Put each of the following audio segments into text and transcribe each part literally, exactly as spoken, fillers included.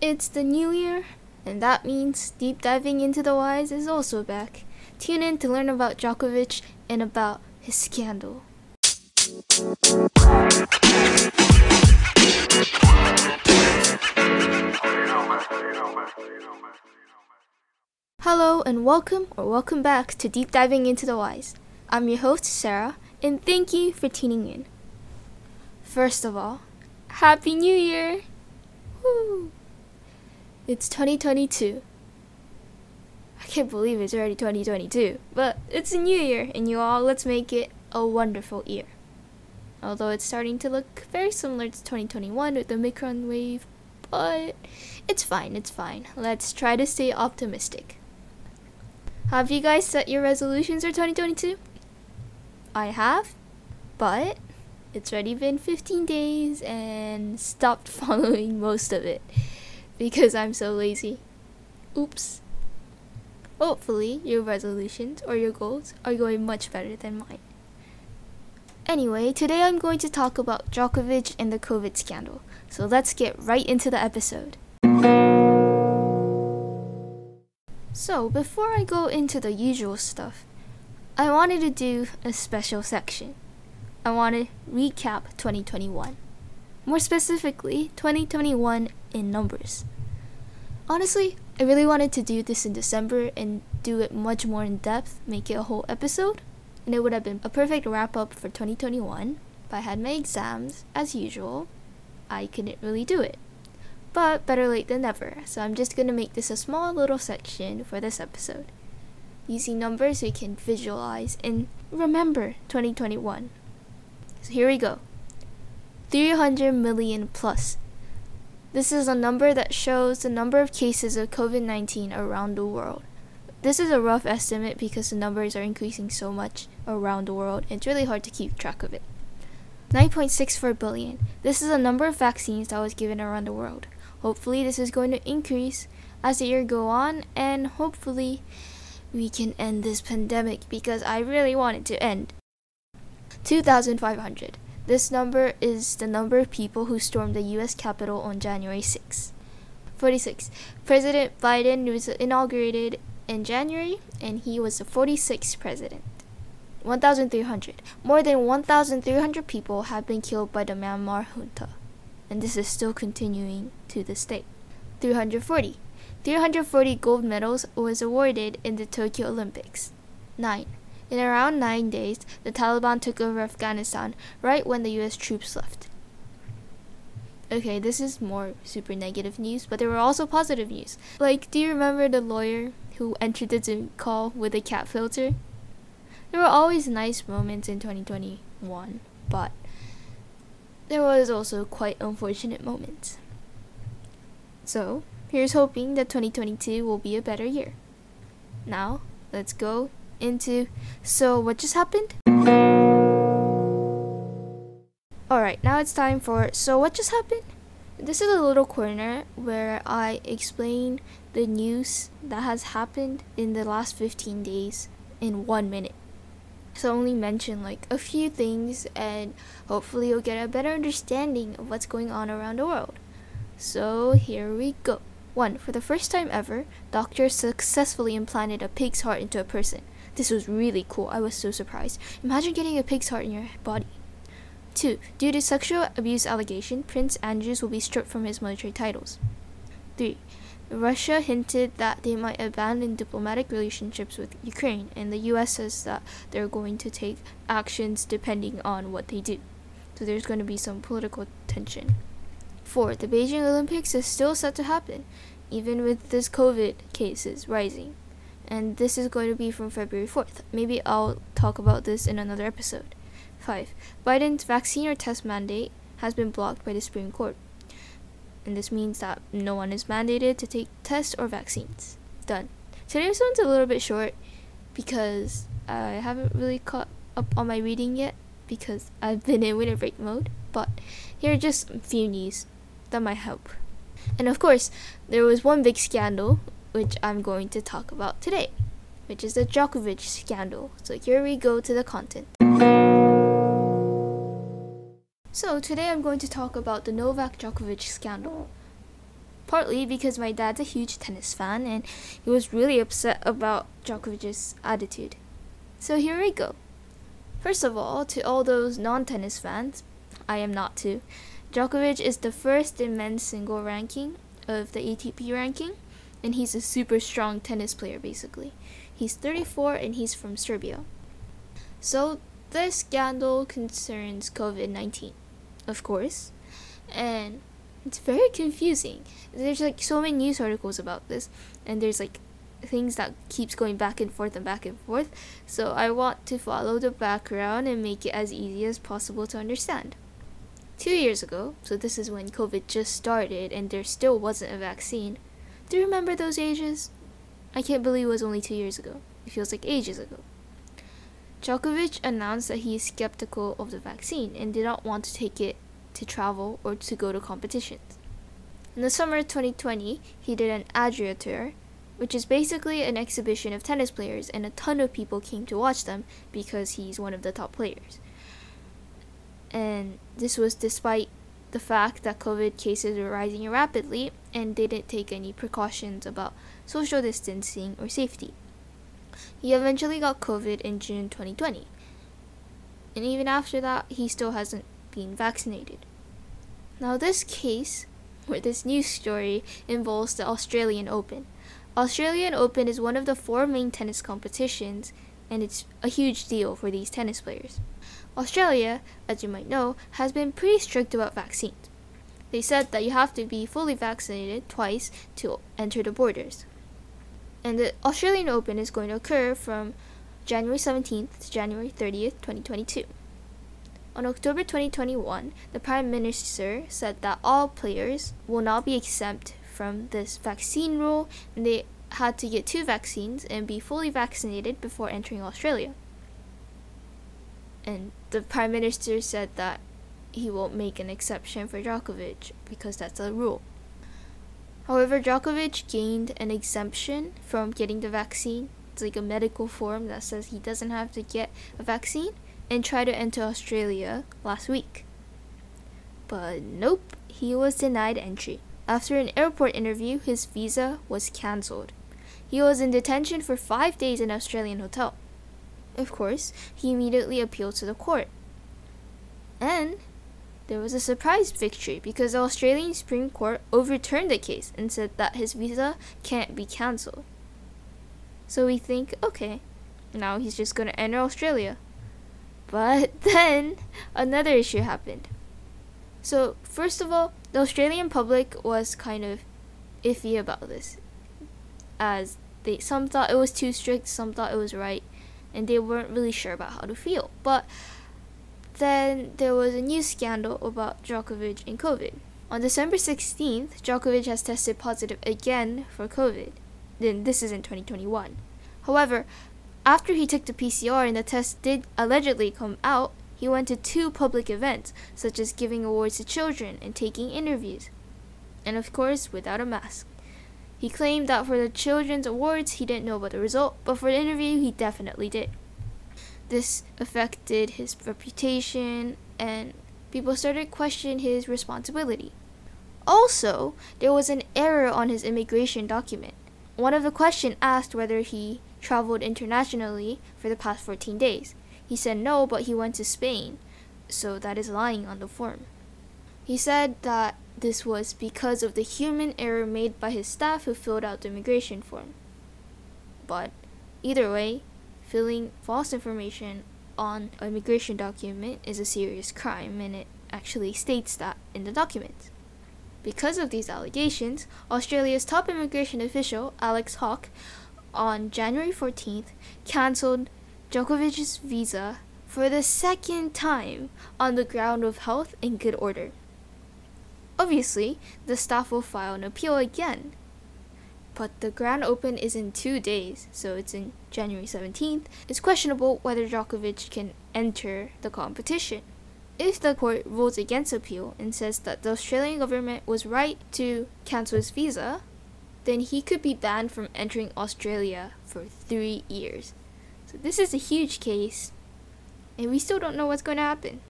It's the new year, and that means Deep Diving Into the Wise is also back. Tune in to learn about Djokovic and about his scandal. Hello and welcome or welcome back to Deep Diving Into the Wise. I'm your host, Sarah, and thank you for tuning in. First of all, Happy New Year! Woo! It's twenty twenty-two. I can't believe it's already twenty twenty-two, but it's a new year, and you all, let's make it a wonderful year. Although it's starting to look very similar to twenty twenty-one with the Omicron wave, but it's fine, it's fine. Let's try to stay optimistic. Have you guys set your resolutions for twenty twenty-two? I have, but it's already been fifteen days and stopped following most of it. Because I'm so lazy. Oops. Hopefully, your resolutions or your goals are going much better than mine. Anyway, today I'm going to talk about Djokovic and the COVID scandal. So let's get right into the episode. So, before I go into the usual stuff, I wanted to do a special section. I want to recap twenty twenty-one. More specifically, twenty twenty-one in numbers. Honestly, I really wanted to do this in December and do it much more in depth, make it a whole episode, and it would have been a perfect wrap-up for twenty twenty-one, but I had my exams, as usual. I couldn't really do it, but better late than never, so I'm just going to make this a small little section for this episode. Using numbers, we can visualize and remember twenty twenty-one. So here we go. three hundred million plus. This is a number that shows the number of cases of COVID nineteen around the world. This is a rough estimate because the numbers are increasing so much around the world, it's really hard to keep track of it. nine point six four billion. This is the number of vaccines that was given around the world. Hopefully this is going to increase as the year goes on, and hopefully we can end this pandemic because I really want it to end. two thousand five hundred. This number is the number of people who stormed the U S Capitol on January sixth. forty-six. President Biden was inaugurated in January, and he was the forty-sixth president. one thousand three hundred. More than one thousand three hundred people have been killed by the Myanmar junta, and this is still continuing to this day. three hundred forty. three hundred forty gold medals was awarded in the Tokyo Olympics. nine. In around nine days, the Taliban took over Afghanistan right when the U S troops left. Okay, this is more super negative news, but there were also positive news. Like, do you remember the lawyer who entered the Zoom call with a cat filter? There were always nice moments in twenty twenty-one, but there was also quite unfortunate moments. So, here's hoping that twenty twenty-two will be a better year. Now, let's go into so what just happened. Alright, now it's time for so what just happened. This is a little corner where I explain the news that has happened in the last fifteen days in one minute. So I only mention like a few things, and hopefully you'll get a better understanding of what's going on around the world. So here we go. One, for the first time ever, doctors successfully implanted a pig's heart into a person. This was really cool. I was so surprised. Imagine getting a pig's heart in your body. Two. Due to sexual abuse allegation, Prince Andrews will be stripped from his military titles. Three. Russia hinted that they might abandon diplomatic relationships with Ukraine, and the U S says that they're going to take actions depending on what they do. So there's going to be some political tension. Four. The Beijing Olympics is still set to happen, even with this COVID cases rising. And this is going to be from February fourth. Maybe I'll talk about this in another episode. Five. Biden's vaccine or test mandate has been blocked by the Supreme Court. And this means that no one is mandated to take tests or vaccines. Done. Today's one's a little bit short because I haven't really caught up on my reading yet because I've been in winter break mode. But here are just a few news that might help. And of course, there was one big scandal, which I'm going to talk about today, which is the Djokovic scandal. So here we go to the content. So today I'm going to talk about the Novak Djokovic scandal. partly because my dad's a huge tennis fan and he was really upset about Djokovic's attitude. So here we go. First of all, to all those non-tennis fans, I am not too, Djokovic is the first in men's single ranking of the A T P ranking, and he's a super strong tennis player basically. He's thirty-four and he's from Serbia. So this scandal concerns covid nineteen, of course, and it's very confusing. There's like so many news articles about this, and there's like things that keeps going back and forth and back and forth, so I want to follow the background and make it as easy as possible to understand. Two years ago, so this is when COVID just started and there still wasn't a vaccine. Do you remember those ages? I can't believe it was only two years ago. It feels like ages ago. Djokovic announced that he is skeptical of the vaccine and did not want to take it to travel or to go to competitions. In the summer of twenty twenty, he did an Adria tour, which is basically an exhibition of tennis players, and a ton of people came to watch them because he's one of the top players. And this was despite the fact that COVID cases were rising rapidly and they didn't take any precautions about social distancing or safety. He eventually got COVID in June twenty twenty, and even after that, he still hasn't been vaccinated. Now this case, or this news story, involves the Australian Open. Australian Open is one of the four main tennis competitions, and it's a huge deal for these tennis players. Australia, as you might know, has been pretty strict about vaccines. They said that you have to be fully vaccinated twice to enter the borders. And the Australian Open is going to occur from January seventeenth to January thirtieth, twenty twenty-two. On October twenty twenty-one, the Prime Minister said that all players will not be exempt from this vaccine rule, and they had to get two vaccines and be fully vaccinated before entering Australia. And the Prime Minister said that he won't make an exception for Djokovic because that's a rule. However, Djokovic gained an exemption from getting the vaccine. It's like a medical form that says he doesn't have to get a vaccine, and tried to enter Australia last week. But nope, he was denied entry. After an airport interview, his visa was cancelled. He was in detention for five days in an Australian hotel. Of course, he immediately appealed to the court. And there was a surprise victory because the Australian Supreme Court overturned the case and said that his visa can't be cancelled. So we think, okay, now he's just going to enter Australia. But then another issue happened. So first of all, the Australian public was kind of iffy about this, as they some thought it was too strict, some thought it was right, and they weren't really sure about how to feel. But then there was a new scandal about Djokovic and COVID. On December sixteenth, Djokovic has tested positive again for COVID. Then this is in twenty twenty-one. However, after he took the P C R and the test did allegedly come out, he went to two public events, such as giving awards to children and taking interviews, and of course without a mask. He claimed that for the children's awards he didn't know about the result, but for the interview he definitely did. This affected his reputation, and people started questioning his responsibility. Also, there was an error on his immigration document. One of the questions asked whether he traveled internationally for the past fourteen days. He said no, but he went to Spain, so that is lying on the form. He said that this was because of the human error made by his staff who filled out the immigration form. But either way, filling false information on an immigration document is a serious crime, and it actually states that in the document. Because of these allegations, Australia's top immigration official, Alex Hawke, on January fourteenth, cancelled Djokovic's visa for the second time on the ground of health and good order. Obviously, the staff will file an appeal again, but the Grand Open is in two days, so it's in January seventeenth. It's questionable whether Djokovic can enter the competition. If the court rules against appeal and says that the Australian government was right to cancel his visa, then he could be banned from entering Australia for three years. So this is a huge case, and we still don't know what's going to happen.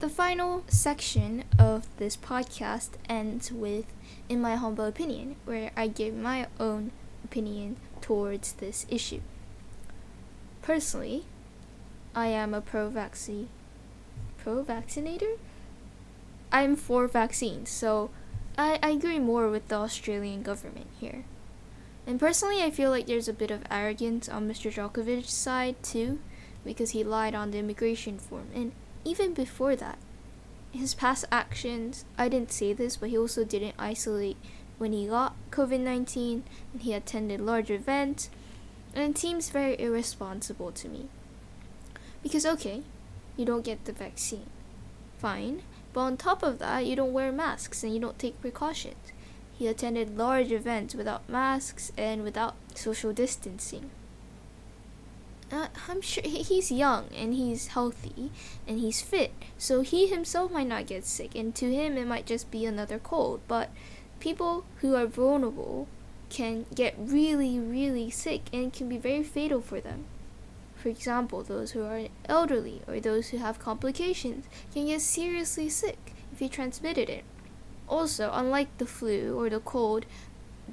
The final section of this podcast ends with In My Humble Opinion, where I give my own opinion towards this issue. Personally, I am a pro-vaccine, pro-vaccinator? I'm for vaccines, so I, I agree more with the Australian government here. And personally, I feel like there's a bit of arrogance on Mister Djokovic's side too, because he lied on the immigration form. And even before that, his past actions, I didn't say this, but he also didn't isolate when he got covid nineteen, and he attended large events, and it seems very irresponsible to me. Because okay, you don't get the vaccine, fine, but on top of that, you don't wear masks and you don't take precautions. He attended large events without masks and without social distancing. Uh, I'm sure he's young and he's healthy and he's fit, so he himself might not get sick, and to him it might just be another cold, but people who are vulnerable can get really, really sick and can be very fatal for them. For example, those who are elderly or those who have complications can get seriously sick if you transmitted it. Also, unlike the flu or the cold,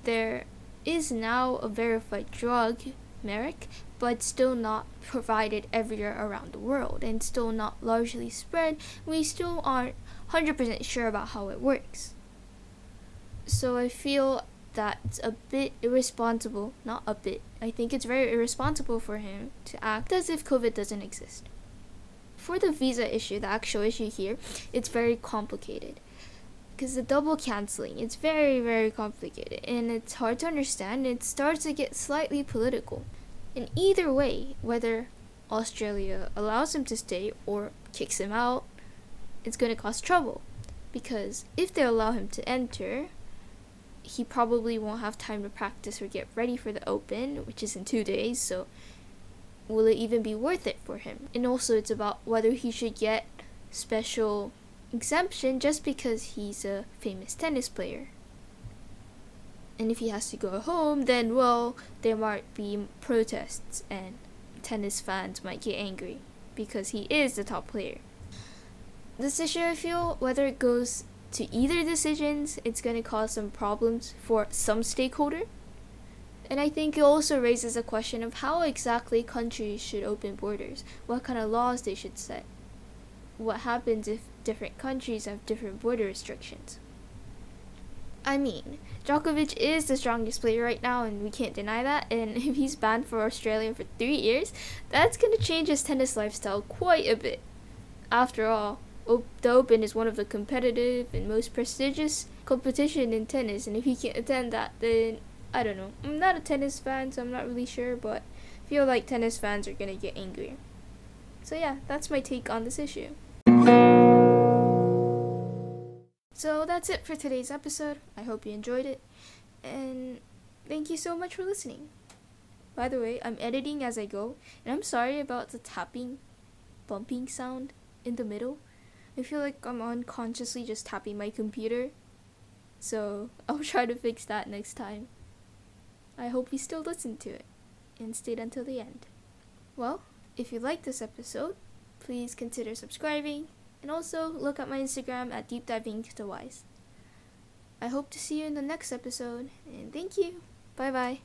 there is now a verified drug, Merrick, but still not provided everywhere around the world and still not largely spread. We still aren't one hundred percent sure about how it works. So I feel that's a bit irresponsible, not a bit. I think it's very irresponsible for him to act as if COVID doesn't exist. For the visa issue, the actual issue here, it's very complicated. Because the double cancelling, it's very, very complicated, and it's hard to understand, and it starts to get slightly political. And either way, whether Australia allows him to stay or kicks him out, it's going to cause trouble. Because if they allow him to enter, he probably won't have time to practice or get ready for the Open, which is in two days, so will it even be worth it for him? And also, it's about whether he should get special exemption just because he's a famous tennis player. And if he has to go home, then well, there might be protests and tennis fans might get angry because he is the top player. This issue, I feel, whether it goes to either decisions, it's going to cause some problems for some stakeholder. And I think it also raises a question of how exactly countries should open borders, what kind of laws they should set, what happens if different countries have different border restrictions. I mean, Djokovic is the strongest player right now, and we can't deny that, and if he's banned for Australia for three years, that's going to change his tennis lifestyle quite a bit. After all, Op- the Open is one of the competitive and most prestigious competition in tennis, and if he can't attend that, then I don't know. I'm not a tennis fan, so I'm not really sure, but I feel like tennis fans are going to get angry. So yeah, that's my take on this issue. So that's it for today's episode. I hope you enjoyed it, and thank you so much for listening. By the way, I'm editing as I go, and I'm sorry about the tapping, bumping sound in the middle. I feel like I'm unconsciously just tapping my computer, so I'll try to fix that next time. I hope you still listen to it, and stayed until the end. Well, if you like this episode, please consider subscribing, and also look at my Instagram at Deep Diving Into the Wise. I hope to see you in the next episode, and thank you. Bye bye.